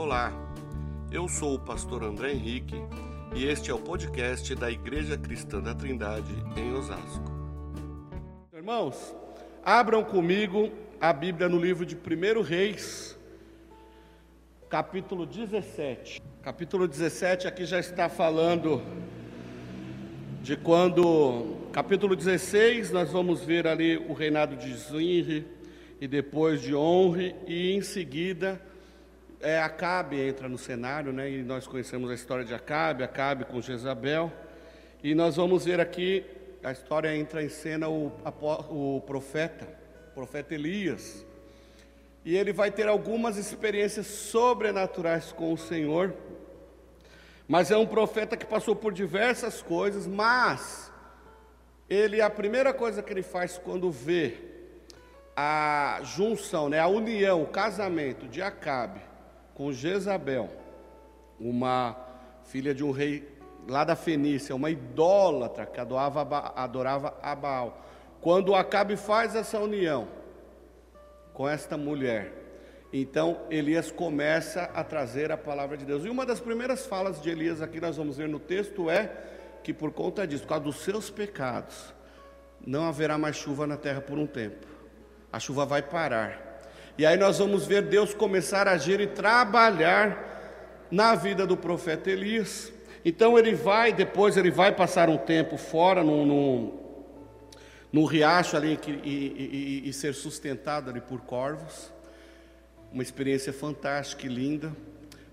Olá, eu sou o pastor André Enrique e este é o podcast da Igreja Cristã da Trindade em Osasco. Irmãos, abram comigo a Bíblia no livro de 1 Reis, capítulo 17. Capítulo 17 aqui já está falando de quando... Capítulo 16, nós vamos ver ali o reinado de Zimri e depois de Onri e em seguida... Acabe entra no cenário, né? E nós conhecemos a história de Acabe com Jezabel. E nós vamos ver aqui, a história entra em cena o profeta Elias. E ele vai ter algumas experiências sobrenaturais com o Senhor. Mas é um profeta que passou por diversas coisas, mas ele, a primeira coisa que ele faz quando vê a junção, né? A união, o casamento de Acabe com Jezabel, uma filha de um rei lá da Fenícia, uma idólatra que adorava a Baal. Quando Acabe faz essa união com esta mulher, então Elias começa a trazer a palavra de Deus. E uma das primeiras falas de Elias aqui, nós vamos ver no texto, é que por conta disso, por causa dos seus pecados, não haverá mais chuva na terra por um tempo. A chuva vai parar. E aí nós vamos ver Deus começar a agir e trabalhar na vida do profeta Elias. Então ele vai passar um tempo fora, num riacho ali e ser sustentado ali por corvos. Uma experiência fantástica e linda.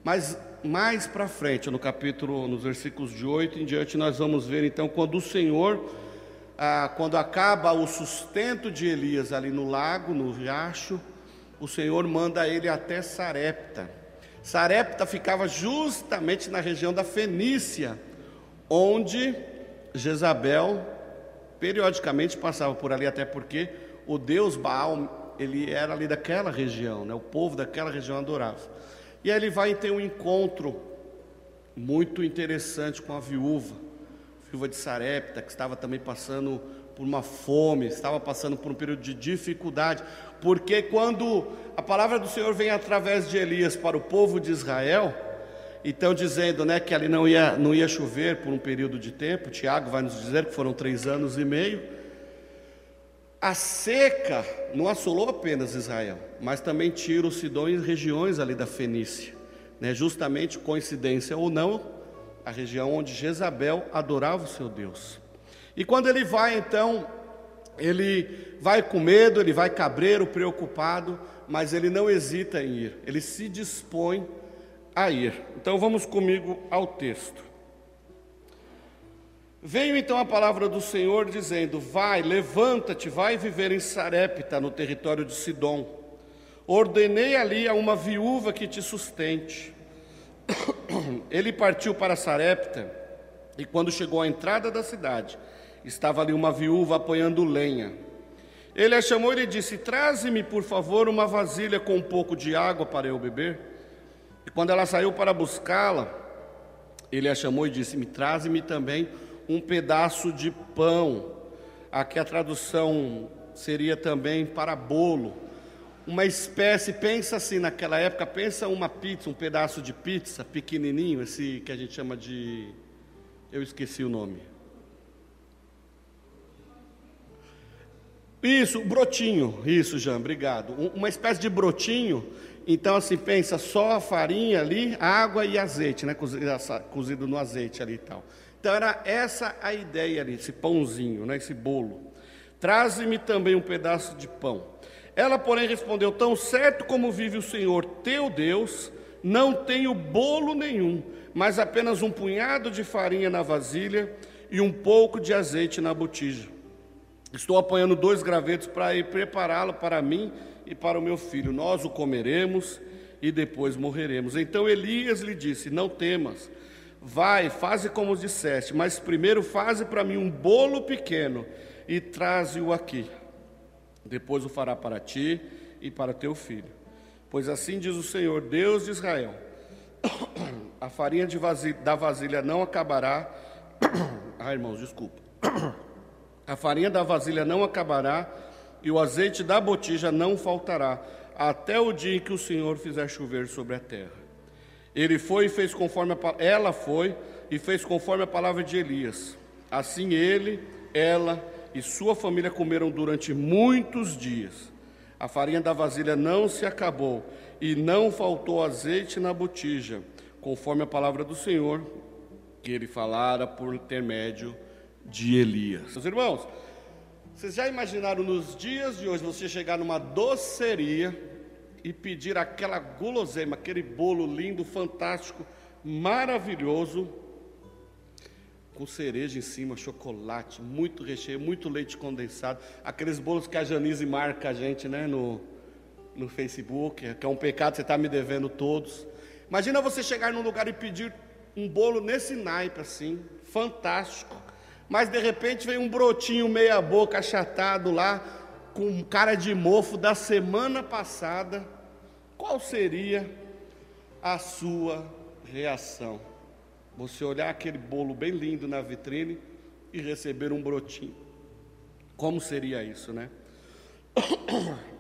Mas mais para frente, nos versículos de 8 em diante, nós vamos ver então quando o Senhor... quando acaba o sustento de Elias ali no lago, no riacho... O Senhor manda ele até Sarepta. Sarepta ficava justamente na região da Fenícia, onde Jezabel periodicamente passava por ali, até porque o deus Baal, ele era ali daquela região, né? O povo daquela região adorava. E aí ele vai ter um encontro muito interessante com a viúva de Sarepta, que estava também passando por uma fome, estava passando por um período de dificuldade, porque quando a palavra do Senhor vem através de Elias para o povo de Israel, então dizendo, né, que ali não ia chover por um período de tempo, Tiago vai nos dizer que foram 3 anos e meio, a seca não assolou apenas Israel, mas também Tiro, Sidom e regiões ali da Fenícia, né, justamente, coincidência ou não, a região onde Jezabel adorava o seu Deus. E quando ele vai, então, ele vai com medo, ele vai cabreiro, preocupado, mas ele não hesita em ir, ele se dispõe a ir. Então vamos comigo ao texto. Veio então a palavra do Senhor dizendo: vai, levanta-te, vai viver em Sarepta, no território de Sidom. Ordenei ali a uma viúva que te sustente. Ele partiu para Sarepta, e quando chegou à entrada da cidade, estava ali uma viúva apanhando lenha. Ele a chamou e lhe disse: traze-me, por favor, uma vasilha com um pouco de água para eu beber. E quando ela saiu para buscá-la, ele a chamou e disse: traze-me também um pedaço de pão. Aqui a tradução seria também para bolo. Uma espécie, pensa assim naquela época, pensa uma pizza, um pedaço de pizza pequenininho, esse que a gente chama de... eu esqueci o nome. Isso, brotinho. Isso, Jean, obrigado. Uma espécie de brotinho. Então, assim, pensa só a farinha ali, água e azeite, né? Cozido no azeite ali e tal. Então, era essa a ideia ali, esse pãozinho, né? Esse bolo. Traze-me também um pedaço de pão. Ela, porém, respondeu: tão certo como vive o Senhor, teu Deus, não tenho bolo nenhum, mas apenas um punhado de farinha na vasilha e um pouco de azeite na botija. Estou apanhando 2 gravetos para ir prepará-lo para mim e para o meu filho. Nós o comeremos e depois morreremos. Então Elias lhe disse: não temas, vai, faze como disseste, mas primeiro faze para mim um bolo pequeno e traze-o aqui. Depois o fará para ti e para teu filho. Pois assim diz o Senhor, Deus de Israel: a farinha da vasilha não acabará. Ah, irmãos, desculpa. A farinha da vasilha não acabará e o azeite da botija não faltará, até o dia em que o Senhor fizer chover sobre a terra. Ele foi e fez conforme a, ela foi e fez conforme a palavra de Elias. Assim ele, ela e sua família comeram durante muitos dias. A farinha da vasilha não se acabou e não faltou azeite na botija, conforme a palavra do Senhor, que ele falara por intermédio de Elias. Meus irmãos, vocês já imaginaram nos dias de hoje você chegar numa doceria e pedir aquela guloseima, aquele bolo lindo, fantástico, maravilhoso, com cereja em cima, chocolate, muito recheio, muito leite condensado, aqueles bolos que a Janice marca a gente, né, no Facebook, que é um pecado, você está me devendo todos. Imagina você chegar num lugar e pedir um bolo nesse naipe assim, fantástico, mas de repente vem um brotinho meia boca achatado lá, com cara de mofo da semana passada. Qual seria a sua reação? Você olhar aquele bolo bem lindo na vitrine e receber um brotinho. Como seria isso, né?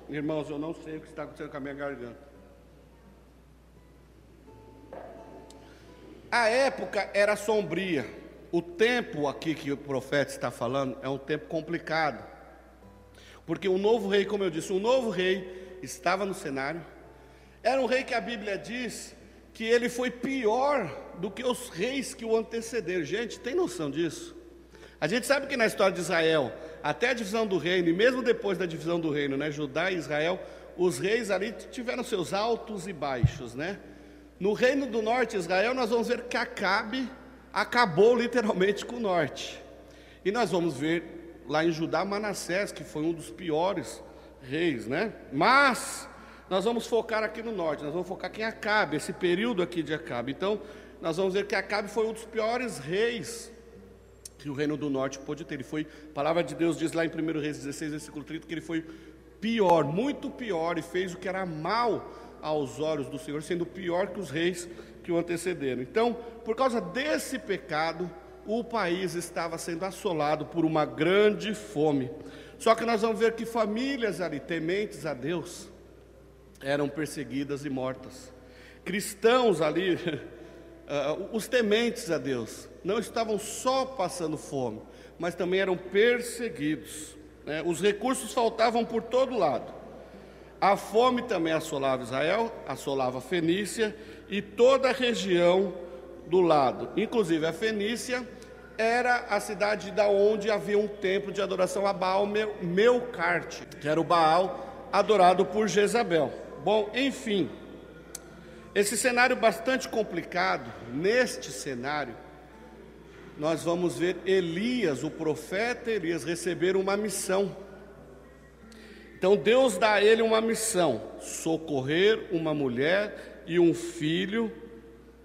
Irmãos, eu não sei o que está acontecendo com a minha garganta. A época era sombria. O tempo aqui que o profeta está falando é um tempo complicado. Porque o novo rei, como eu disse, o novo rei estava no cenário. Era um rei que a Bíblia diz que ele foi pior do que os reis que o antecederam. Gente, tem noção disso? A gente sabe que na história de Israel, até a divisão do reino, e mesmo depois da divisão do reino, né, Judá e Israel, os reis ali tiveram seus altos e baixos, né? No reino do norte, Israel, nós vamos ver que Acabe acabou literalmente com o norte. E nós vamos ver lá em Judá, Manassés, que foi um dos piores reis, né? Mas nós vamos focar aqui no norte, nós vamos focar aqui em Acabe, esse período aqui de Acabe. Então, nós vamos ver que Acabe foi um dos piores reis que o reino do norte pôde ter. Ele foi, a palavra de Deus diz lá em 1 Reis 16, versículo 30, que ele foi pior, muito pior, e fez o que era mal aos olhos do Senhor, sendo pior que os reis que o antecederam. Então, por causa desse pecado, o país estava sendo assolado por uma grande fome. Só que nós vamos ver que famílias ali, tementes a Deus, eram perseguidas e mortas. Cristãos ali, os tementes a Deus, não estavam só passando fome, mas também eram perseguidos, né? Os recursos faltavam por todo lado. A fome também assolava Israel, assolava a Fenícia e toda a região do lado. Inclusive a Fenícia era a cidade da onde havia um templo de adoração a Baal Melcarte, que era o Baal adorado por Jezabel. Bom, enfim, esse cenário bastante complicado. Neste cenário, nós vamos ver Elias, o profeta Elias, receber uma missão. Então Deus dá a ele uma missão: socorrer uma mulher e um filho,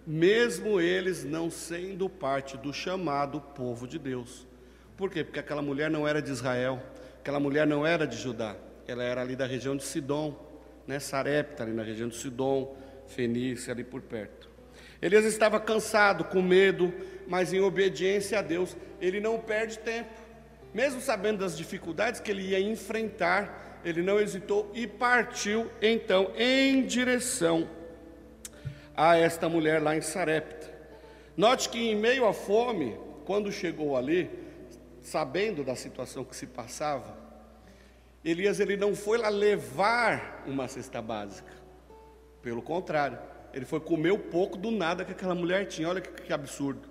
mesmo eles não sendo parte do chamado povo de Deus. Por quê? Porque aquela mulher não era de Israel, aquela mulher não era de Judá, ela era ali da região de Sidom, né? Sarepta, ali na região de Sidom, Fenícia, ali por perto. Elias estava cansado, com medo, mas em obediência a Deus, ele não perde tempo. Mesmo sabendo das dificuldades que ele ia enfrentar, ele não hesitou e partiu então em direção a esta mulher lá em Sarepta. Note que em meio à fome, quando chegou ali, sabendo da situação que se passava, Elias ele não foi lá levar uma cesta básica. Pelo contrário, ele foi comer o pouco do nada que aquela mulher tinha. Olha que absurdo.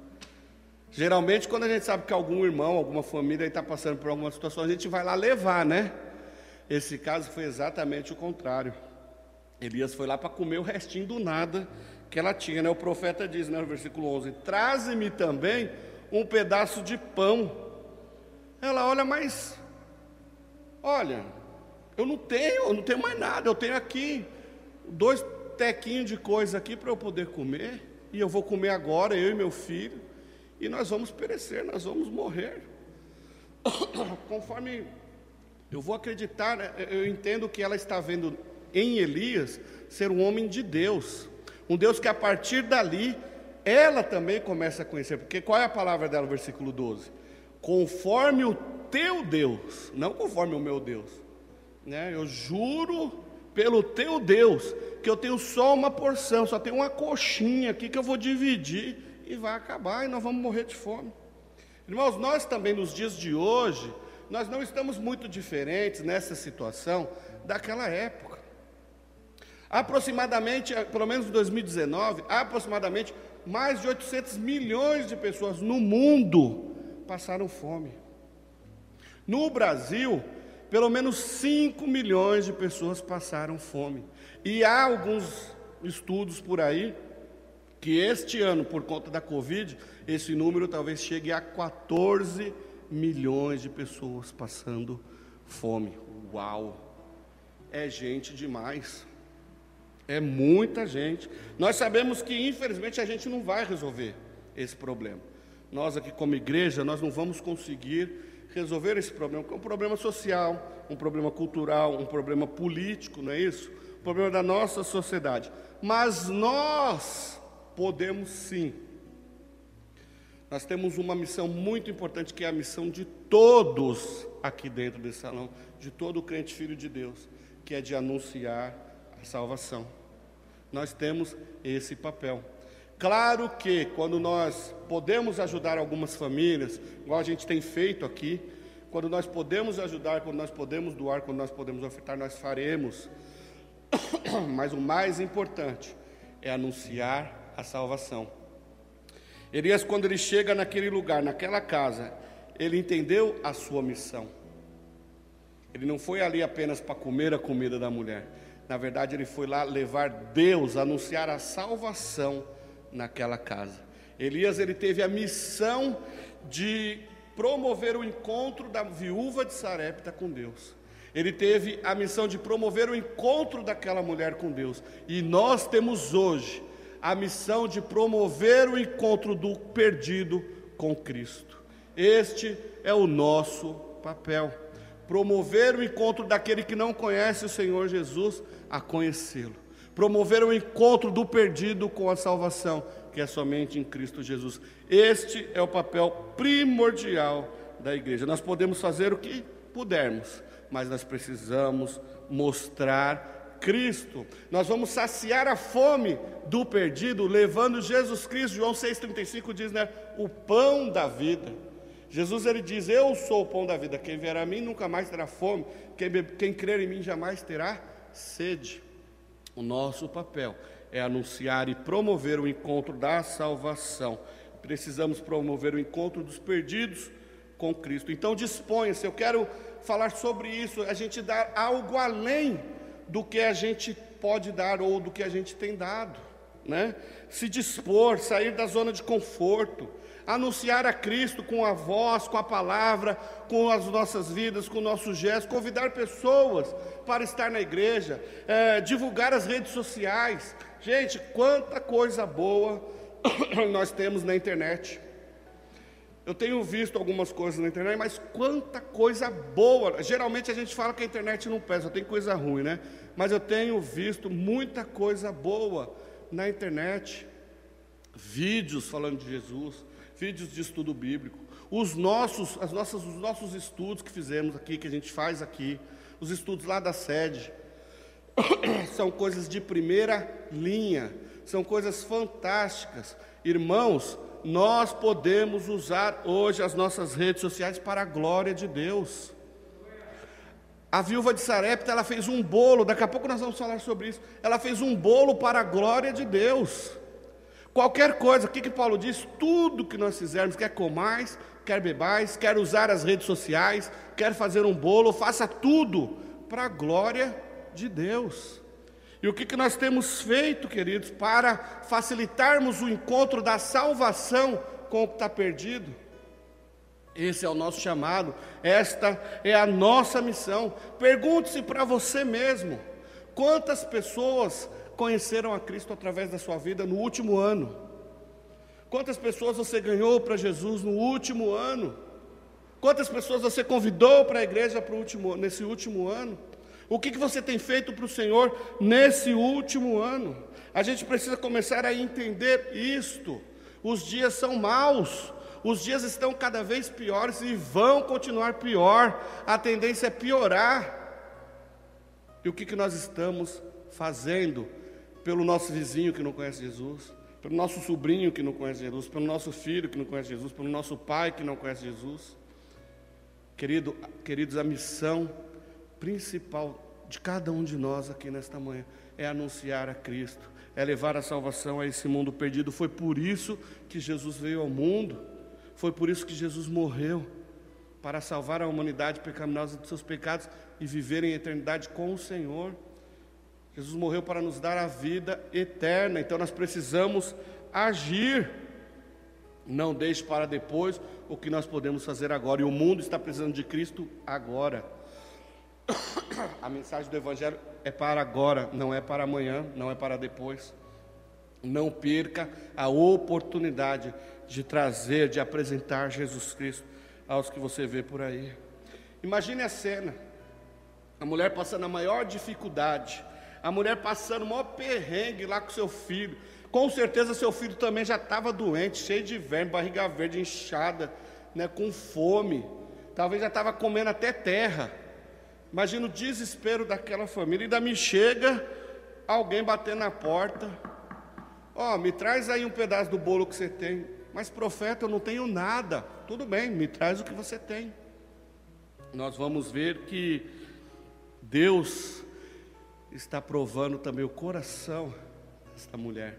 Geralmente, quando a gente sabe que algum irmão, alguma família está passando por alguma situação, a gente vai lá levar, né? Esse caso foi exatamente o contrário. Elias foi lá para comer o restinho do nada que ela tinha, né? O profeta diz, né, no versículo 11, traze-me também um pedaço de pão. Ela olha, mas, olha, eu não tenho mais nada, eu tenho aqui 2 tequinhos de coisa aqui para eu poder comer, e eu vou comer agora, eu e meu filho, e nós vamos perecer, nós vamos morrer. Conforme eu vou acreditar, eu entendo que ela está vendo em Elias ser um homem de Deus, um Deus que a partir dali ela também começa a conhecer, porque qual é a palavra dela no versículo 12? Conforme o teu Deus, não conforme o meu Deus, né? Eu juro pelo teu Deus, que eu tenho só uma porção, só tenho uma coxinha aqui que eu vou dividir e vai acabar e nós vamos morrer de fome. Irmãos, nós também nos dias de hoje, nós não estamos muito diferentes nessa situação daquela época. Aproximadamente, pelo menos em 2019, aproximadamente mais de 800 milhões de pessoas no mundo passaram fome. No Brasil, pelo menos 5 milhões de pessoas passaram fome. E há alguns estudos por aí que este ano, por conta da Covid, esse número talvez chegue a 14 milhões de pessoas passando fome. Uau! É gente demais. É muita gente. Nós sabemos que, infelizmente, a gente não vai resolver esse problema. Nós aqui como igreja, nós não vamos conseguir resolver esse problema, que é um problema social, um problema cultural, um problema político, não é isso? Um problema da nossa sociedade. Mas nós podemos sim. Nós temos uma missão muito importante, que é a missão de todos aqui dentro desse salão, de todo crente filho de Deus, que é de anunciar a salvação. Nós temos esse papel. Claro que quando nós podemos ajudar algumas famílias, igual a gente tem feito aqui, quando nós podemos ajudar, quando nós podemos doar, quando nós podemos ofertar, nós faremos. Mas o mais importante é anunciar a salvação. Elias, quando ele chega naquele lugar, naquela casa, ele entendeu a sua missão. Ele não foi ali apenas para comer a comida da mulher. Na verdade, ele foi lá levar Deus, anunciar a salvação naquela casa. Elias, ele teve a missão de promover o encontro da viúva de Sarepta com Deus. Ele teve a missão de promover o encontro daquela mulher com Deus. E nós temos hoje a missão de promover o encontro do perdido com Cristo. Este é o nosso papel. Promover o encontro daquele que não conhece o Senhor Jesus a conhecê-lo. Promover o encontro do perdido com a salvação, que é somente em Cristo Jesus. Este é o papel primordial da igreja. Nós podemos fazer o que pudermos, mas nós precisamos mostrar Cristo. Nós vamos saciar a fome do perdido, levando Jesus Cristo. João 6,35 diz, né, o pão da vida. Jesus, ele diz, eu sou o pão da vida. Quem vier a mim nunca mais terá fome. Quem crer em mim jamais terá sede. O nosso papel é anunciar e promover o encontro da salvação. Precisamos promover o encontro dos perdidos com Cristo. Então disponha-se, eu quero falar sobre isso, a gente dar algo além do que a gente pode dar ou do que a gente tem dado, né? Se dispor, sair da zona de conforto, anunciar a Cristo com a voz, com a palavra, com as nossas vidas, com o nosso gesto, convidar pessoas para estar na igreja, divulgar as redes sociais. Gente, quanta coisa boa nós temos na internet. Eu tenho visto algumas coisas na internet, mas quanta coisa boa. Geralmente a gente fala que a internet não pesa, só tem coisa ruim, né? Mas eu tenho visto muita coisa boa na internet. Vídeos falando de Jesus, vídeos de estudo bíblico, os nossos estudos que fizemos aqui, que a gente faz aqui, os estudos lá da sede, são coisas de primeira linha, são coisas fantásticas. Irmãos, nós podemos usar hoje as nossas redes sociais para a glória de Deus. A viúva de Sarepta, ela fez um bolo, daqui a pouco nós vamos falar sobre isso, ela fez um bolo para a glória de Deus. Qualquer coisa, o que Paulo diz? Tudo que nós fizermos, quer comais, quer bebais, quer usar as redes sociais, quer fazer um bolo, faça tudo para a glória de Deus. E o que nós temos feito, queridos, para facilitarmos o encontro da salvação com o que está perdido? Esse é o nosso chamado, esta é a nossa missão. Pergunte-se para você mesmo, quantas pessoas conheceram a Cristo através da sua vida no último ano? Quantas pessoas você ganhou para Jesus no último ano? Quantas pessoas você convidou para a igreja nesse último ano? O que você tem feito para o Senhor nesse último ano? A gente precisa começar a entender isto. Os dias são maus, os dias estão cada vez piores e vão continuar pior. A tendência é piorar. E o que nós estamos fazendo pelo nosso vizinho que não conhece Jesus, pelo nosso sobrinho que não conhece Jesus, pelo nosso filho que não conhece Jesus, pelo nosso pai que não conhece Jesus? Queridos, a missão principal de cada um de nós aqui nesta manhã é anunciar a Cristo, é levar a salvação a esse mundo perdido. Foi por isso que Jesus veio ao mundo, foi por isso que Jesus morreu, para salvar a humanidade pecaminosa dos seus pecados e viver em eternidade com o Senhor. Jesus morreu para nos dar a vida eterna, então nós precisamos agir. Não deixe para depois o que nós podemos fazer agora, e o mundo está precisando de Cristo agora. A mensagem do Evangelho é para agora, não é para amanhã, não é para depois. Não perca a oportunidade de trazer, de apresentar Jesus Cristo aos que você vê por aí. Imagine a cena: a mulher passando a maior dificuldade, a mulher passando o maior perrengue lá com seu filho. Com certeza seu filho também já estava doente, cheio de verme, barriga verde, inchada, né, com fome, talvez já estava comendo até terra. Imagina o desespero daquela família. E daí me chega alguém batendo na porta: ó, me traz aí um pedaço do bolo que você tem. Mas profeta, eu não tenho nada. Tudo bem, me traz o que você tem. Nós vamos ver que Deus está provando também o coração desta mulher.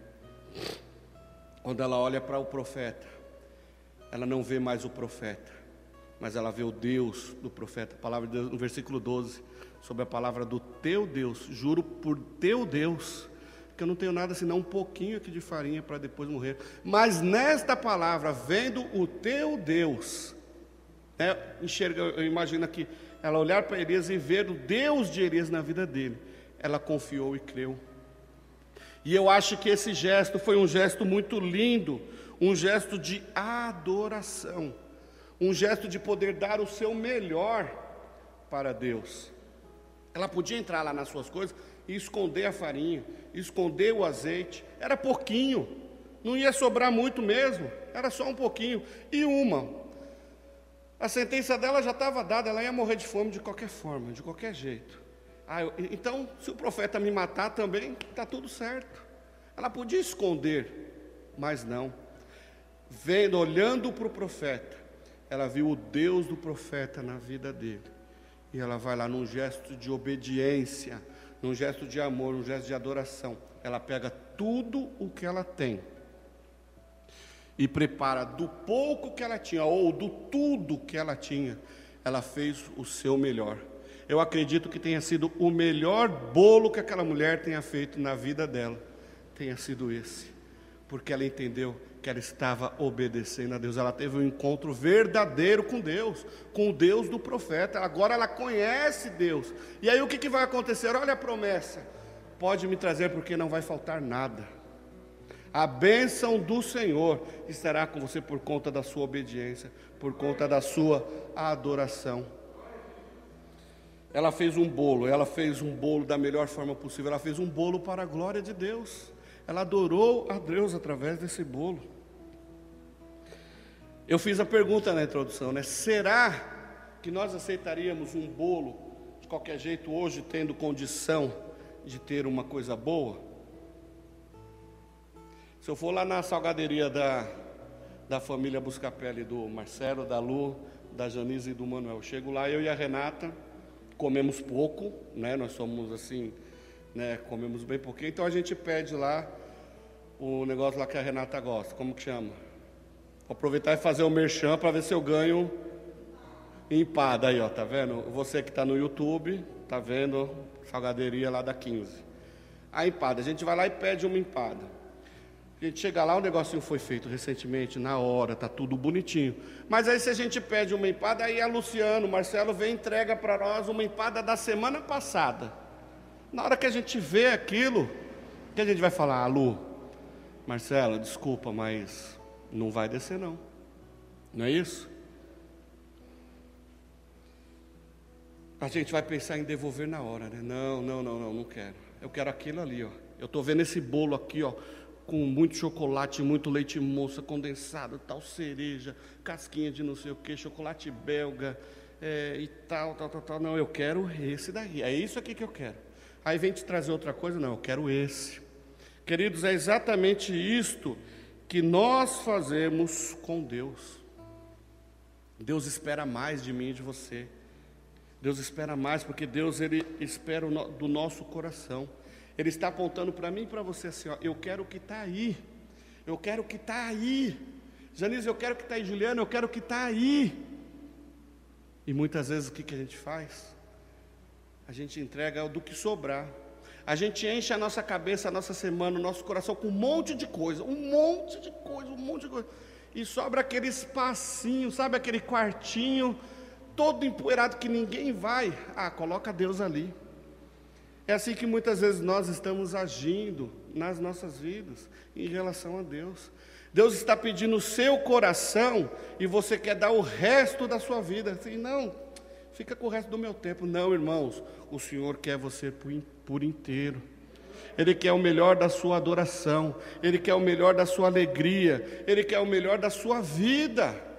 Quando ela olha para o profeta, ela não vê mais o profeta, mas ela vê o Deus do profeta. A palavra de Deus, no versículo 12, sobre a palavra do teu Deus: juro por teu Deus, que eu não tenho nada senão um pouquinho aqui de farinha para depois morrer. Mas nesta palavra, vendo o teu Deus, né, enxerga, eu imagino que ela olhar para Elias e ver o Deus de Elias na vida dele, ela confiou e creu. E eu acho que esse gesto foi um gesto muito lindo, um gesto de adoração, um gesto de poder dar o seu melhor para Deus. Ela podia entrar lá nas suas coisas e esconder a farinha, esconder o azeite, era pouquinho, não ia sobrar muito mesmo, era só um pouquinho. E a sentença dela já estava dada, ela ia morrer de fome de qualquer forma, de qualquer jeito. Então, se o profeta me matar também, está tudo certo. Ela podia esconder, mas não. Olhando para o profeta, ela viu o Deus do profeta na vida dele, e ela vai lá num gesto de obediência, num gesto de amor, num gesto de adoração. Ela pega tudo o que ela tem e prepara do pouco que ela tinha, ou do tudo que ela tinha, ela fez o seu melhor. Eu acredito que tenha sido o melhor bolo que aquela mulher tenha feito na vida dela, tenha sido esse, porque ela entendeu que ela estava obedecendo a Deus. Ela teve um encontro verdadeiro com Deus, com o Deus do profeta. Agora ela conhece Deus. E aí o que vai acontecer? Olha a promessa: pode me trazer, porque não vai faltar nada. A bênção do Senhor estará com você por conta da sua obediência, por conta da sua adoração. Ela fez um bolo da melhor forma possível, ela fez um bolo para a glória de Deus. Ela adorou a Deus através desse bolo. Eu fiz a pergunta na introdução, né? Será que nós aceitaríamos um bolo de qualquer jeito hoje, tendo condição de ter uma coisa boa? Se eu for lá na salgaderia da família buscar pele do Marcelo, da Lu, da Janice e do Manuel, eu chego lá, eu e a Renata comemos pouco, né? Nós somos assim, né? Comemos bem pouquinho, então a gente pede lá o negócio lá que a Renata gosta. Como que chama? Vou aproveitar e fazer o merchan para ver se eu ganho empada aí, ó, tá vendo? Você que está no YouTube, tá vendo? Salgaderia lá da 15. A empada, a gente vai lá e pede uma empada. A gente chega lá, o negocinho foi feito recentemente, na hora, tá tudo bonitinho. Mas aí se a gente pede uma empada, aí a Luciano, o Marcelo vem e entrega para nós uma empada da semana passada. Na hora que a gente vê aquilo, o que a gente vai falar? Lu, Marcela, desculpa, mas não vai descer não. Não é isso? A gente vai pensar em devolver na hora, né? Não quero. Eu quero aquilo ali, ó. Eu estou vendo esse bolo aqui, ó, com muito chocolate, muito leite moça, condensado, tal, cereja, casquinha de não sei o que, chocolate belga, e tal. Não, eu quero esse daí, é isso aqui que eu quero. Aí vem te trazer outra coisa? Não, eu quero esse. Queridos, é exatamente isto que nós fazemos com Deus. Deus espera mais de mim e de você. Deus espera mais, porque Deus, Ele espera do nosso coração. Ele está apontando para mim e para você assim, ó, eu quero o que está aí. Eu quero o que está aí. Janice, eu quero o que está aí. Juliana, eu quero o que está aí. E muitas vezes o que a gente faz? A gente entrega do que sobrar. A gente enche a nossa cabeça, a nossa semana, o nosso coração com um monte de coisa. Um monte de coisa, um monte de coisa. E sobra aquele espacinho, sabe, aquele quartinho todo empoeirado que ninguém vai. Ah, coloca Deus ali. É assim que muitas vezes nós estamos agindo nas nossas vidas em relação a Deus. Deus está pedindo o seu coração e você quer dar o resto da sua vida. Assim, não, fica com o resto do meu tempo. Não, irmãos, o Senhor quer você por inteiro. Ele quer o melhor da sua adoração. Ele quer o melhor da sua alegria. Ele quer o melhor da sua vida.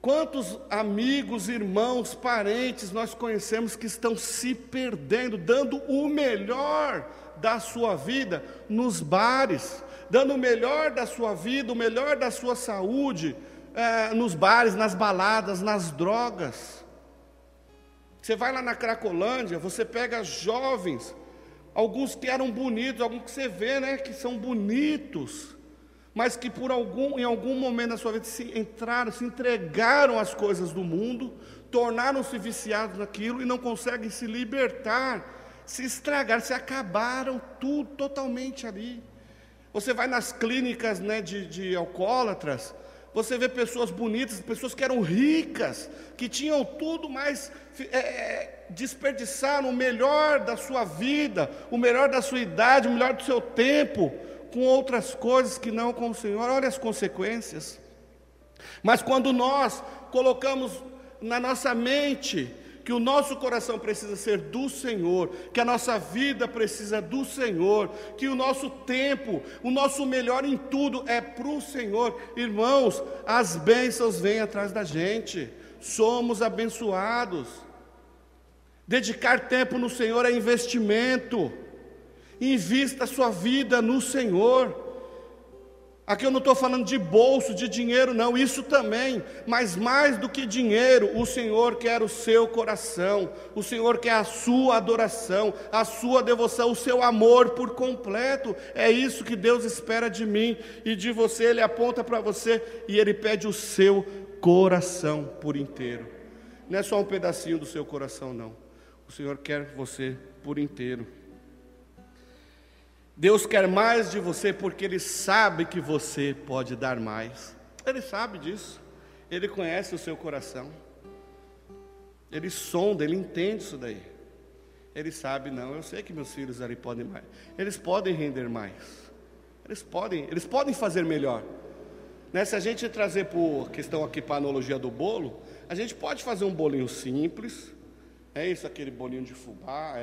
Quantos amigos, irmãos, parentes nós conhecemos que estão se perdendo, dando o melhor da sua vida nos bares, dando o melhor da sua vida, o melhor da sua saúde, nos bares, nas baladas, nas drogas. Você vai lá na Cracolândia, você pega jovens, alguns que eram bonitos, alguns que você vê, né, que são bonitos, mas que em algum momento da sua vida se entregaram às coisas do mundo, tornaram-se viciados naquilo e não conseguem se libertar, se estragaram, se acabaram tudo totalmente ali. Você vai nas clínicas, né, de alcoólatras, você vê pessoas bonitas, pessoas que eram ricas, que tinham tudo, mas desperdiçaram o melhor da sua vida, o melhor da sua idade, o melhor do seu tempo, com outras coisas que não com o Senhor. Olha as consequências. Mas quando nós colocamos na nossa mente que o nosso coração precisa ser do Senhor, que a nossa vida precisa do Senhor, que o nosso tempo, o nosso melhor em tudo é para o Senhor, irmãos, as bênçãos vêm atrás da gente, somos abençoados. Dedicar tempo no Senhor é investimento. Invista a sua vida no Senhor. Aqui eu não estou falando de bolso, de dinheiro não, isso também, mas mais do que dinheiro, o Senhor quer o seu coração, o Senhor quer a sua adoração, a sua devoção, o seu amor por completo. É isso que Deus espera de mim e de você. Ele aponta para você e Ele pede o seu coração por inteiro. Não é só um pedacinho do seu coração não, o Senhor quer você por inteiro. Deus quer mais de você porque Ele sabe que você pode dar mais. Ele sabe disso. Ele conhece o seu coração. Ele sonda, Ele entende isso daí. Ele sabe, não, eu sei que meus filhos ali podem mais. Eles podem render mais. Eles podem fazer melhor. Né? Se a gente trazer por questão aqui para a analogia do bolo, a gente pode fazer um bolinho simples. É isso, aquele bolinho de fubá,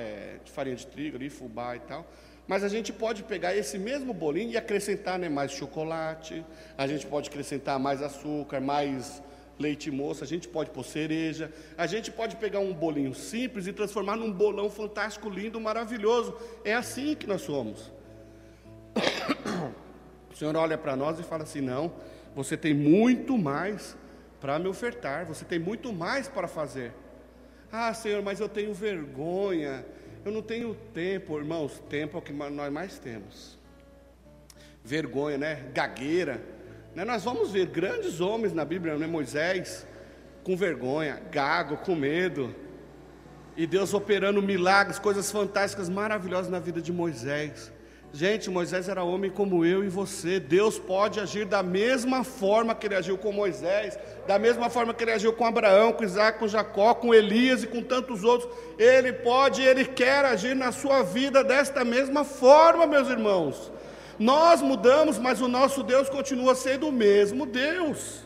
de farinha de trigo ali, fubá e tal. Mas a gente pode pegar esse mesmo bolinho e acrescentar, né, mais chocolate, a gente pode acrescentar mais açúcar, mais leite moça, a gente pode pôr cereja, a gente pode pegar um bolinho simples e transformar num bolão fantástico, lindo, maravilhoso. É assim que nós somos. O Senhor olha para nós e fala assim, não, você tem muito mais para me ofertar, você tem muito mais para fazer. Ah, Senhor, mas eu tenho vergonha, eu não tenho tempo. Irmãos, tempo é o que nós mais temos. Vergonha, né? Gagueira, né? Nós vamos ver grandes homens na Bíblia, né? Moisés, com vergonha, gago, com medo. E Deus operando milagres, coisas fantásticas, maravilhosas na vida de Moisés. Gente, Moisés era homem como eu e você. Deus pode agir da mesma forma que Ele agiu com Moisés, da mesma forma que Ele agiu com Abraão, com Isaac, com Jacó, com Elias e com tantos outros. Ele pode e Ele quer agir na sua vida desta mesma forma, meus irmãos. Nós mudamos, mas o nosso Deus continua sendo o mesmo Deus.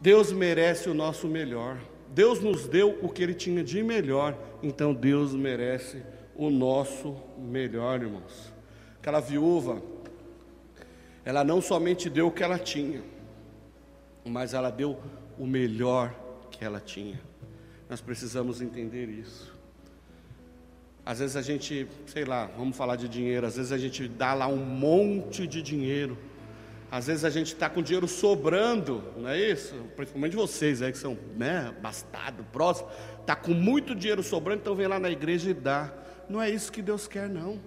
Deus merece o nosso melhor. Deus nos deu o que Ele tinha de melhor, então Deus merece o nosso melhor, irmãos. Aquela viúva, ela não somente deu o que ela tinha, mas ela deu o melhor que ela tinha. Nós precisamos entender isso. Às vezes a gente, sei lá, vamos falar de dinheiro, às vezes a gente dá lá um monte de dinheiro, às vezes a gente está com dinheiro sobrando, não é isso? Principalmente vocês aí que são, né, abastado, próximo, está com muito dinheiro sobrando, então vem lá na igreja e dá. Não é isso que Deus quer, não.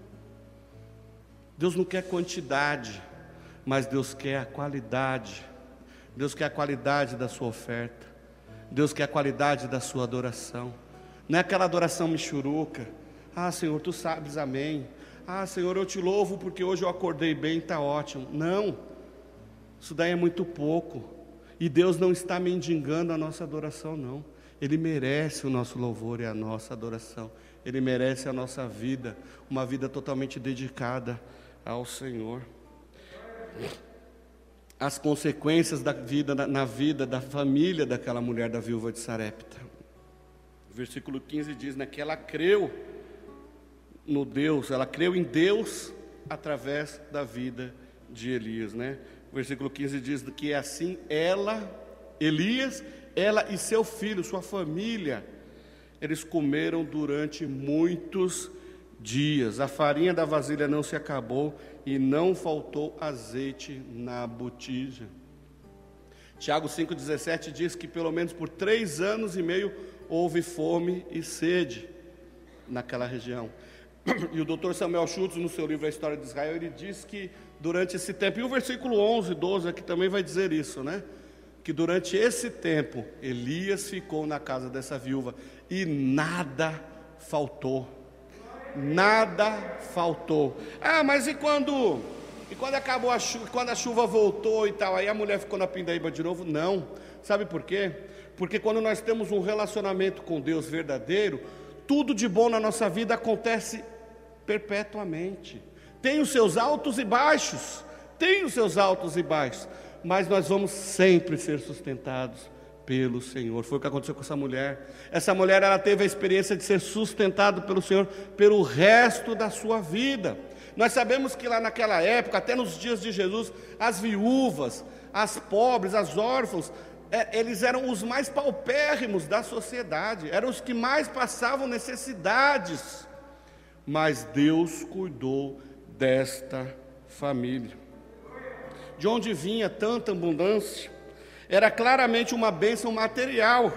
Deus não quer quantidade, mas Deus quer a qualidade. Deus quer a qualidade da sua oferta. Deus quer a qualidade da sua adoração. Não é aquela adoração mixuruca. Ah, Senhor, Tu sabes, amém. Ah, Senhor, eu Te louvo porque hoje eu acordei bem, está ótimo. Não, isso daí é muito pouco. E Deus não está mendigando a nossa adoração, não. Ele merece o nosso louvor e a nossa adoração. Ele merece a nossa vida, uma vida totalmente dedicada ao Senhor. As consequências da vida, na vida da família daquela mulher, da viúva de Sarepta. O versículo 15 diz, né, que ela creu no Deus, ela creu em Deus através da vida de Elias, né? O versículo 15 diz que é assim, ela e seu filho, sua família, eles comeram durante muitos dias. A farinha da vasilha não se acabou e não faltou azeite na botija. Tiago 5,17 diz que pelo menos por 3 anos e meio houve fome e sede naquela região. E o doutor Samuel Schultz, no seu livro A História de Israel, ele diz que durante esse tempo, e o versículo 11, 12 aqui também vai dizer isso, né? Que durante esse tempo, Elias ficou na casa dessa viúva e nada faltou. Nada faltou. Ah, mas e quando acabou a chuva, quando a chuva voltou e tal, aí a mulher ficou na pindaíba de novo? Não. Sabe por quê? Porque quando nós temos um relacionamento com Deus verdadeiro, tudo de bom na nossa vida acontece perpetuamente. Tem os seus altos e baixos, mas nós vamos sempre ser sustentados pelo Senhor. Foi o que aconteceu com essa mulher. Essa mulher, ela teve a experiência de ser sustentada pelo Senhor pelo resto da sua vida. Nós sabemos que lá naquela época, até nos dias de Jesus, as viúvas, as pobres, as órfãos, eles eram os mais paupérrimos da sociedade, eram os que mais passavam necessidades, mas Deus cuidou desta família. De onde vinha tanta abundância? Era claramente uma bênção material,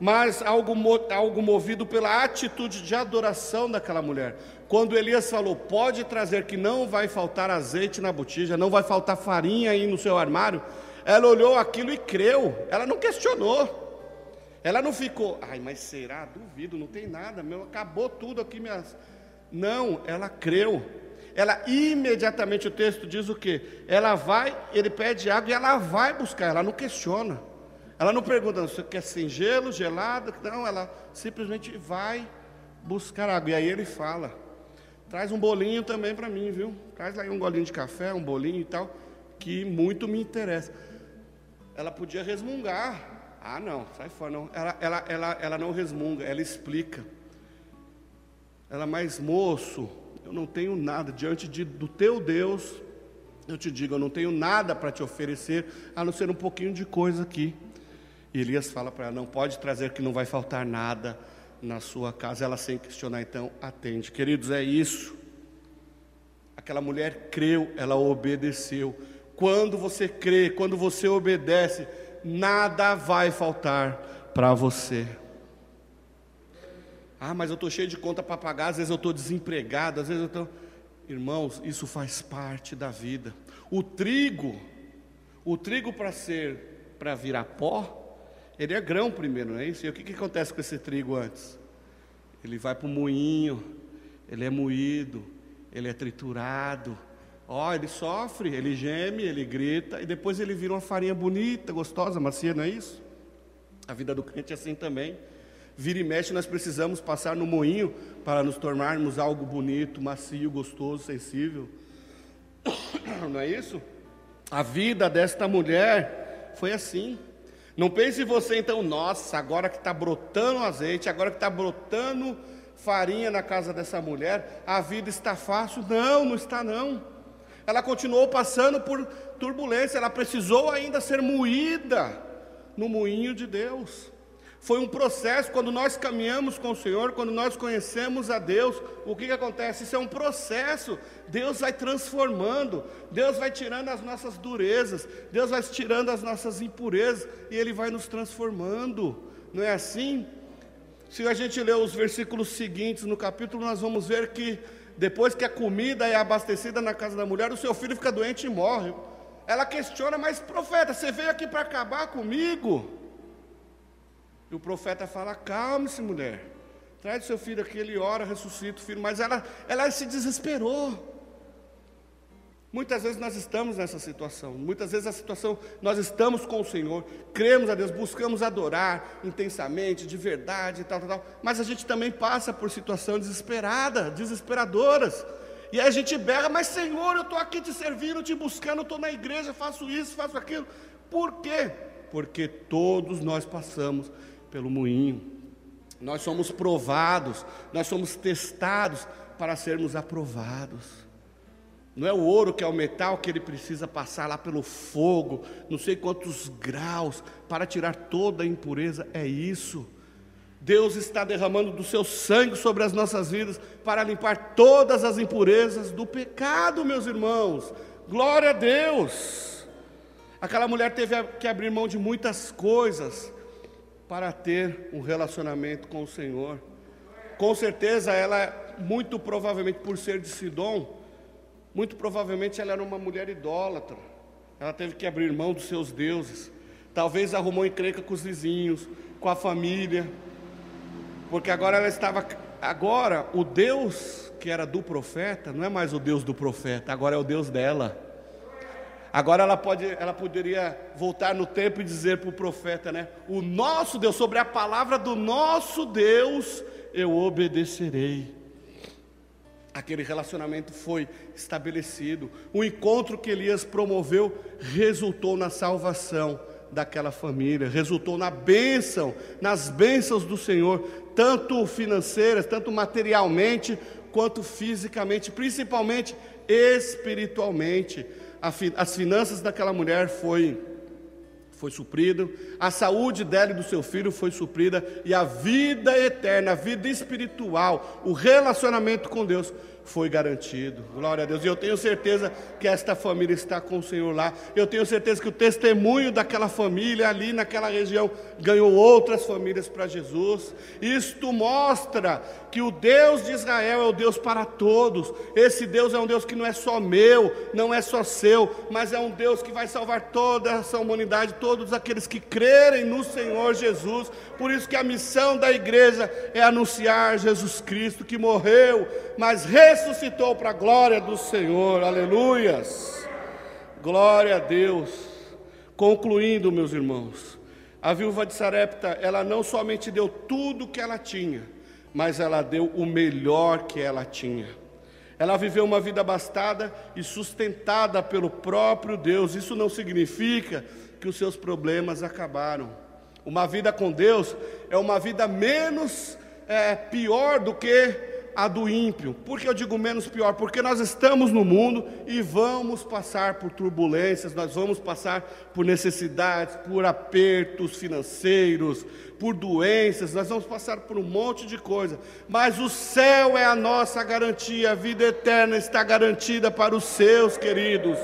mas algo movido pela atitude de adoração daquela mulher. Quando Elias falou, pode trazer que não vai faltar azeite na botija, não vai faltar farinha aí no seu armário, ela olhou aquilo e creu, ela não questionou. Ela não ficou, ai, mas será? Duvido, não tem nada, meu, acabou tudo aqui, minhas... Não, ela creu. Ela imediatamente, o texto diz o quê? Ela vai, ele pede água e ela vai buscar, ela não questiona. Ela não pergunta, você quer sem gelo, gelada? Não, ela simplesmente vai buscar água. E aí ele fala, traz um bolinho também para mim, viu? Traz aí um golinho de café, um bolinho e tal, que muito me interessa. Ela podia resmungar. Ah, não, sai fora, não. Ela não resmunga, ela explica. Ela, mas moço... eu não tenho nada, diante do teu Deus, eu te digo, eu não tenho nada para te oferecer, a não ser um pouquinho de coisa aqui. E Elias fala para ela, não pode trazer que não vai faltar nada na sua casa. Ela, sem questionar, então atende. Queridos, é isso. Aquela mulher creu, ela obedeceu. Quando você crê, quando você obedece, nada vai faltar para você. Ah, mas eu estou cheio de conta para pagar, às vezes eu estou desempregado, às vezes eu estou... Irmãos, isso faz parte da vida. O trigo para virar pó, ele é grão primeiro, não é isso? E o que acontece com esse trigo antes? Ele vai para o moinho, ele é moído, ele é triturado. Ó, ele sofre, ele geme, ele grita, e depois ele vira uma farinha bonita, gostosa, macia, não é isso? A vida do crente é assim também. Vira e mexe, nós precisamos passar no moinho para nos tornarmos algo bonito, macio, gostoso, sensível. Não é isso? A vida desta mulher foi assim. Não pense você então, nossa, agora que está brotando azeite, agora que está brotando farinha na casa dessa mulher, a vida está fácil. Não, não está não. Ela continuou passando por turbulência, ela precisou ainda ser moída no moinho de Deus. Foi um processo. Quando nós caminhamos com o Senhor, quando nós conhecemos a Deus, o que acontece? Isso é um processo. Deus vai transformando, Deus vai tirando as nossas durezas, Deus vai tirando as nossas impurezas, e Ele vai nos transformando, não é assim? Se a gente ler os versículos seguintes no capítulo, nós vamos ver que depois que a comida é abastecida na casa da mulher, o seu filho fica doente e morre. Ela questiona: mas profeta, você veio aqui para acabar comigo? E o profeta fala: calme-se, mulher, traz o seu filho aqui. Ele ora, ressuscita o filho. Mas ela se desesperou. Muitas vezes nós estamos nessa situação. Muitas vezes a situação, nós estamos com o Senhor, cremos a Deus, buscamos adorar intensamente, de verdade, tal, mas a gente também passa por situação desesperadoras, e aí a gente berra: mas Senhor, eu estou aqui te servindo, te buscando, estou na igreja, faço isso, faço aquilo. Por quê? Porque todos nós passamos pelo moinho. Nós somos provados, nós somos testados para sermos aprovados. Não é o ouro que é o metal que ele precisa passar lá pelo fogo, não sei quantos graus, para tirar toda a impureza. É isso. Deus está derramando do seu sangue sobre as nossas vidas, para limpar todas as impurezas do pecado, meus irmãos. Glória a Deus. Aquela mulher teve que abrir mão de muitas coisas para ter um relacionamento com o Senhor. Com certeza ela, muito provavelmente por ser de Sidom, muito provavelmente ela era uma mulher idólatra. Ela teve que abrir mão dos seus deuses. Talvez arrumou encrenca com os vizinhos, com a família, porque agora ela estava... Agora o Deus que era do profeta não é mais o Deus do profeta, agora é o Deus dela. Agora ela poderia voltar no tempo e dizer para o profeta, né? O nosso Deus, sobre a palavra do nosso Deus, eu obedecerei. Aquele relacionamento foi estabelecido. O encontro que Elias promoveu resultou na salvação daquela família, resultou na bênção, nas bênçãos do Senhor, tanto financeiras, tanto materialmente, quanto fisicamente, principalmente espiritualmente. As finanças daquela mulher foi suprido, a saúde dela e do seu filho foi suprida, e a vida eterna, a vida espiritual, o relacionamento com Deus foi garantido. Glória a Deus. E eu tenho certeza que esta família está com o Senhor lá. Eu tenho certeza que o testemunho daquela família ali naquela região ganhou outras famílias para Jesus. Isto mostra que o Deus de Israel é o Deus para todos. Esse Deus é um Deus que não é só meu, não é só seu, mas é um Deus que vai salvar toda essa humanidade, todos aqueles que crerem no Senhor Jesus. Por isso que a missão da igreja é anunciar Jesus Cristo, que morreu, mas ressuscitou para a glória do Senhor. Aleluias, glória a Deus. Concluindo, meus irmãos, a viúva de Sarepta, ela não somente deu tudo o que ela tinha, mas ela deu o melhor que ela tinha. Ela viveu uma vida abastada e sustentada pelo próprio Deus. Isso não significa que os seus problemas acabaram. Uma vida com Deus é uma vida menos pior do que a do ímpio. Por que eu digo menos pior? Porque nós estamos no mundo e vamos passar por turbulências, nós vamos passar por necessidades, por apertos financeiros, por doenças, nós vamos passar por um monte de coisa, mas o céu é a nossa garantia. A vida eterna está garantida para os seus, queridos.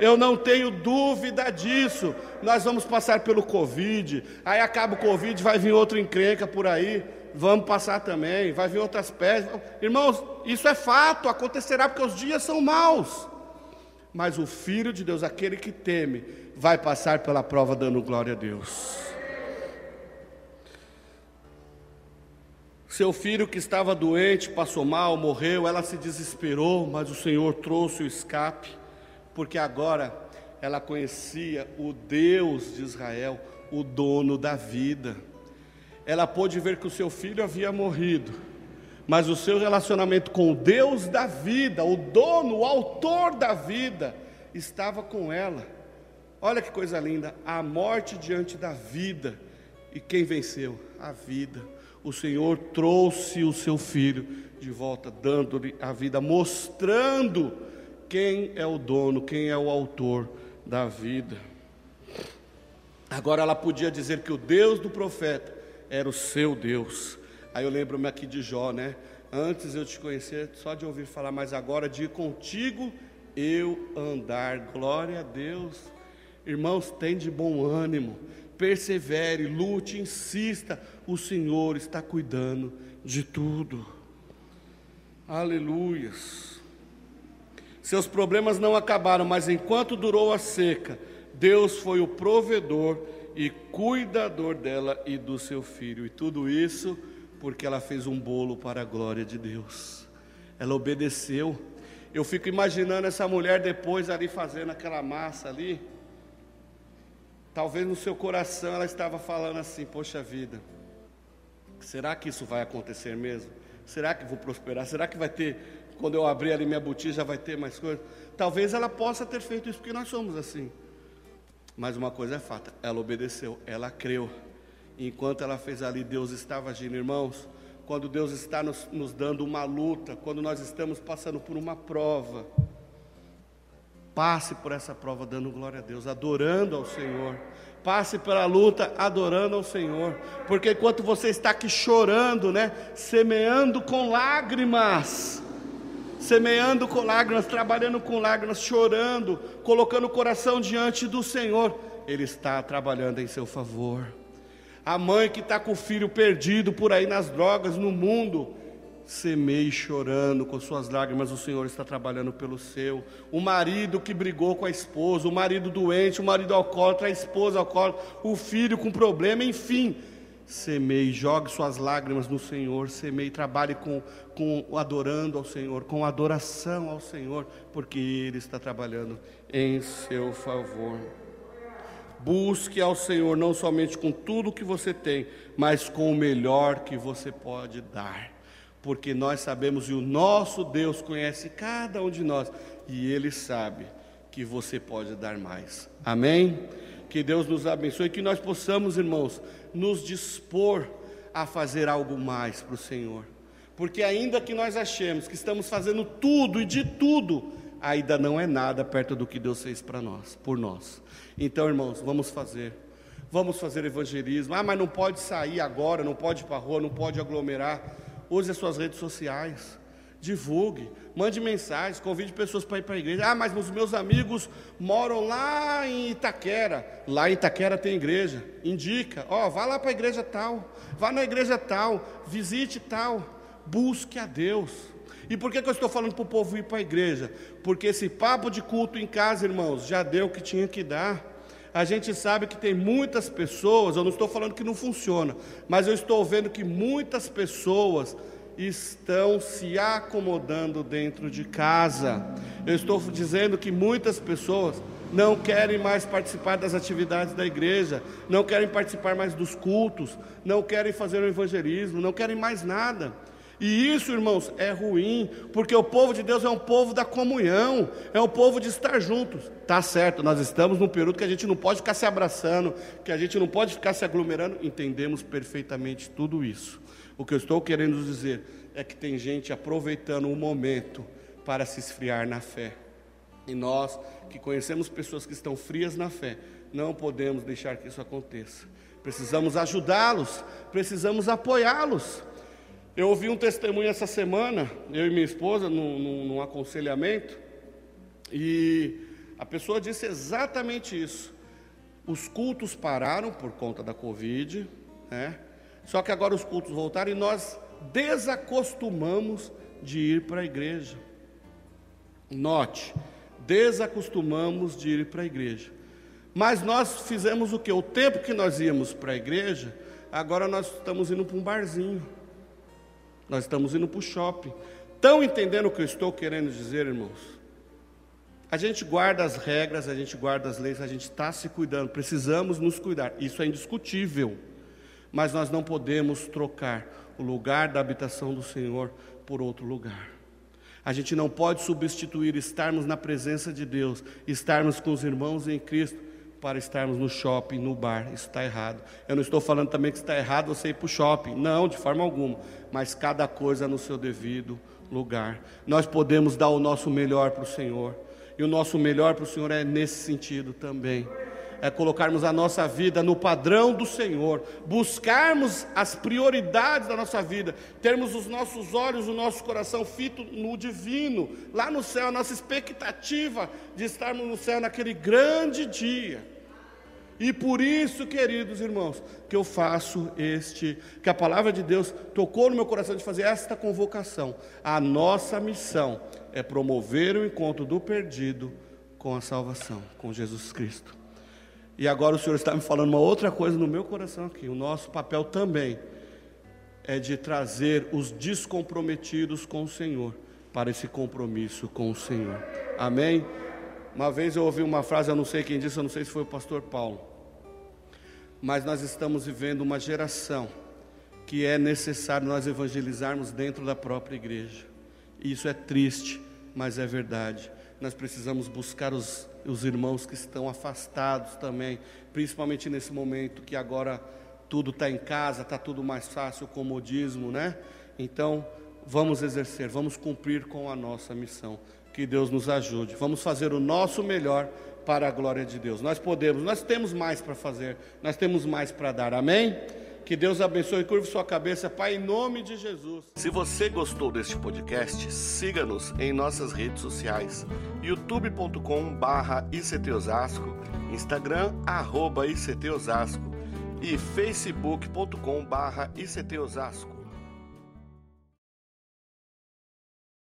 Eu não tenho dúvida disso. Nós vamos passar pelo Covid, aí acaba o Covid, vai vir outra encrenca por aí, vamos passar também, vai vir outras pestes. Irmãos, isso é fato, acontecerá, porque os dias são maus. Mas o Filho de Deus, aquele que teme, vai passar pela prova dando glória a Deus. Seu filho que estava doente, passou mal, morreu, ela se desesperou, mas o Senhor trouxe o escape, porque agora ela conhecia o Deus de Israel, o dono da vida. Ela pôde ver que o seu filho havia morrido, mas o seu relacionamento com o Deus da vida, o dono, o autor da vida, estava com ela. Olha que coisa linda, a morte diante da vida. E quem venceu? A vida. O Senhor trouxe o seu filho de volta, dando-lhe a vida, mostrando quem é o dono, quem é o autor da vida. Agora ela podia dizer que o Deus do profeta era o seu Deus. Aí eu lembro-me aqui de Jó, né? Antes eu te conhecer só de ouvir falar, mas agora de ir contigo eu andar. Glória a Deus. Irmãos, tem de bom ânimo, persevere, lute, insista. O Senhor está cuidando de tudo. Aleluias. Seus problemas não acabaram, mas enquanto durou a seca, Deus foi o provedor e cuidador dela e do seu filho. E tudo isso porque ela fez um bolo para a glória de Deus. Ela obedeceu. Eu fico imaginando essa mulher depois ali fazendo aquela massa ali. Talvez no seu coração ela estava falando assim: poxa vida, será que isso vai acontecer mesmo? Será que vou prosperar? Será que vai ter, quando eu abrir ali minha botija, já vai ter mais coisa? Talvez ela possa ter feito isso, porque nós somos assim. Mas uma coisa é fato, ela obedeceu, ela creu. Enquanto ela fez ali, Deus estava agindo. Irmãos, quando Deus está nos dando uma luta, quando nós estamos passando por uma prova, passe por essa prova dando glória a Deus, adorando ao Senhor. Passe pela luta adorando ao Senhor, porque enquanto você está aqui chorando, né, semeando com lágrimas, trabalhando com lágrimas, chorando, colocando o coração diante do Senhor, Ele está trabalhando em seu favor. A mãe que está com o filho perdido por aí nas drogas, no mundo, semeie chorando, com suas lágrimas o Senhor está trabalhando pelo seu. O marido que brigou com a esposa, o marido doente, o marido alcoólatra, a esposa alcoólatra, o filho com problema, enfim, semeie, jogue suas lágrimas no Senhor, semeie, trabalhe com adorando ao Senhor, com adoração ao Senhor, porque Ele está trabalhando em seu favor. Busque ao Senhor não somente com tudo que você tem, mas com o melhor que você pode dar, porque nós sabemos e o nosso Deus conhece cada um de nós, e Ele sabe que você pode dar mais. Amém? Que Deus nos abençoe, que nós possamos, irmãos, nos dispor a fazer algo mais para o Senhor, porque ainda que nós achemos que estamos fazendo tudo e de tudo, ainda não é nada perto do que Deus fez para nós, por nós. Então, irmãos, vamos fazer evangelismo. Ah, mas não pode sair agora, não pode ir para a rua, não pode aglomerar. Use as suas redes sociais, divulgue, mande mensagens, convide pessoas para ir para a igreja. Ah, mas os meus amigos moram lá em Itaquera. Lá em Itaquera tem igreja. Indica, vá lá para a igreja tal, vá na igreja tal, visite tal, busque a Deus. E por que eu estou falando para o povo ir para a igreja? Porque esse papo de culto em casa, irmãos, já deu o que tinha que dar. A gente sabe que tem muitas pessoas, eu não estou falando que não funciona, mas eu estou vendo que muitas pessoas estão se acomodando dentro de casa. Eu estou dizendo que muitas pessoas não querem mais participar das atividades da igreja, não querem participar mais dos cultos, não querem fazer o evangelismo, não querem mais nada. E isso, irmãos, é ruim, porque o povo de Deus é um povo da comunhão, é um povo de estar juntos. Tá certo, nós estamos num período que a gente não pode ficar se abraçando, que a gente não pode ficar se aglomerando, entendemos perfeitamente tudo isso. O que eu estou querendo dizer é que tem gente aproveitando o momento para se esfriar na fé. E nós, que conhecemos pessoas que estão frias na fé, não podemos deixar que isso aconteça. Precisamos ajudá-los, precisamos apoiá-los. Eu ouvi um testemunho essa semana, eu e minha esposa, num aconselhamento, e a pessoa disse exatamente isso. Os cultos pararam por conta da Covid, né? Só que agora os cultos voltaram e nós desacostumamos de ir para a igreja. Note, desacostumamos de ir para a igreja. Mas nós fizemos o quê? O tempo que nós íamos para a igreja, agora nós estamos indo para um barzinho. Nós estamos indo para o shopping. Estão entendendo o que eu estou querendo dizer, irmãos? A gente guarda as regras, a gente guarda as leis, a gente está se cuidando, precisamos nos cuidar. Isso é indiscutível. Mas nós não podemos trocar o lugar da habitação do Senhor por outro lugar. A gente não pode substituir estarmos na presença de Deus, estarmos com os irmãos em Cristo, para estarmos no shopping, no bar. Isso está errado. Eu não estou falando também que está errado você ir para o shopping, não, de forma alguma, mas cada coisa no seu devido lugar. Nós podemos dar o nosso melhor para o Senhor, e o nosso melhor para o Senhor é nesse sentido também. colocarmos a nossa vida no padrão do Senhor, buscarmos as prioridades da nossa vida, termos os nossos olhos, o nosso coração fito no divino, lá no céu, a nossa expectativa de estarmos no céu naquele grande dia. E por isso, queridos irmãos, que eu faço que a palavra de Deus tocou no meu coração de fazer esta convocação. A nossa missão é promover o encontro do perdido com a salvação, com Jesus Cristo. E agora o Senhor está me falando uma outra coisa no meu coração aqui. O nosso papel também é de trazer os descomprometidos com o Senhor para esse compromisso com o Senhor. Amém? Uma vez eu ouvi uma frase, eu não sei quem disse, eu não sei se foi o pastor Paulo, mas nós estamos vivendo uma geração que é necessário nós evangelizarmos dentro da própria igreja. E isso é triste, mas é verdade. Nós precisamos buscar os irmãos que estão afastados também, principalmente nesse momento que agora tudo está em casa, está tudo mais fácil, o comodismo, né? Então, vamos exercer, vamos cumprir com a nossa missão. Que Deus nos ajude, vamos fazer o nosso melhor para a glória de Deus. Nós podemos, nós temos mais para fazer, nós temos mais para dar, amém? Que Deus abençoe, curve sua cabeça, Pai, em nome de Jesus. Se você gostou deste podcast, siga-nos em nossas redes sociais, youtube.com/ICT Osasco, Instagram, @ICT Osasco e facebook.com/ICT Osasco.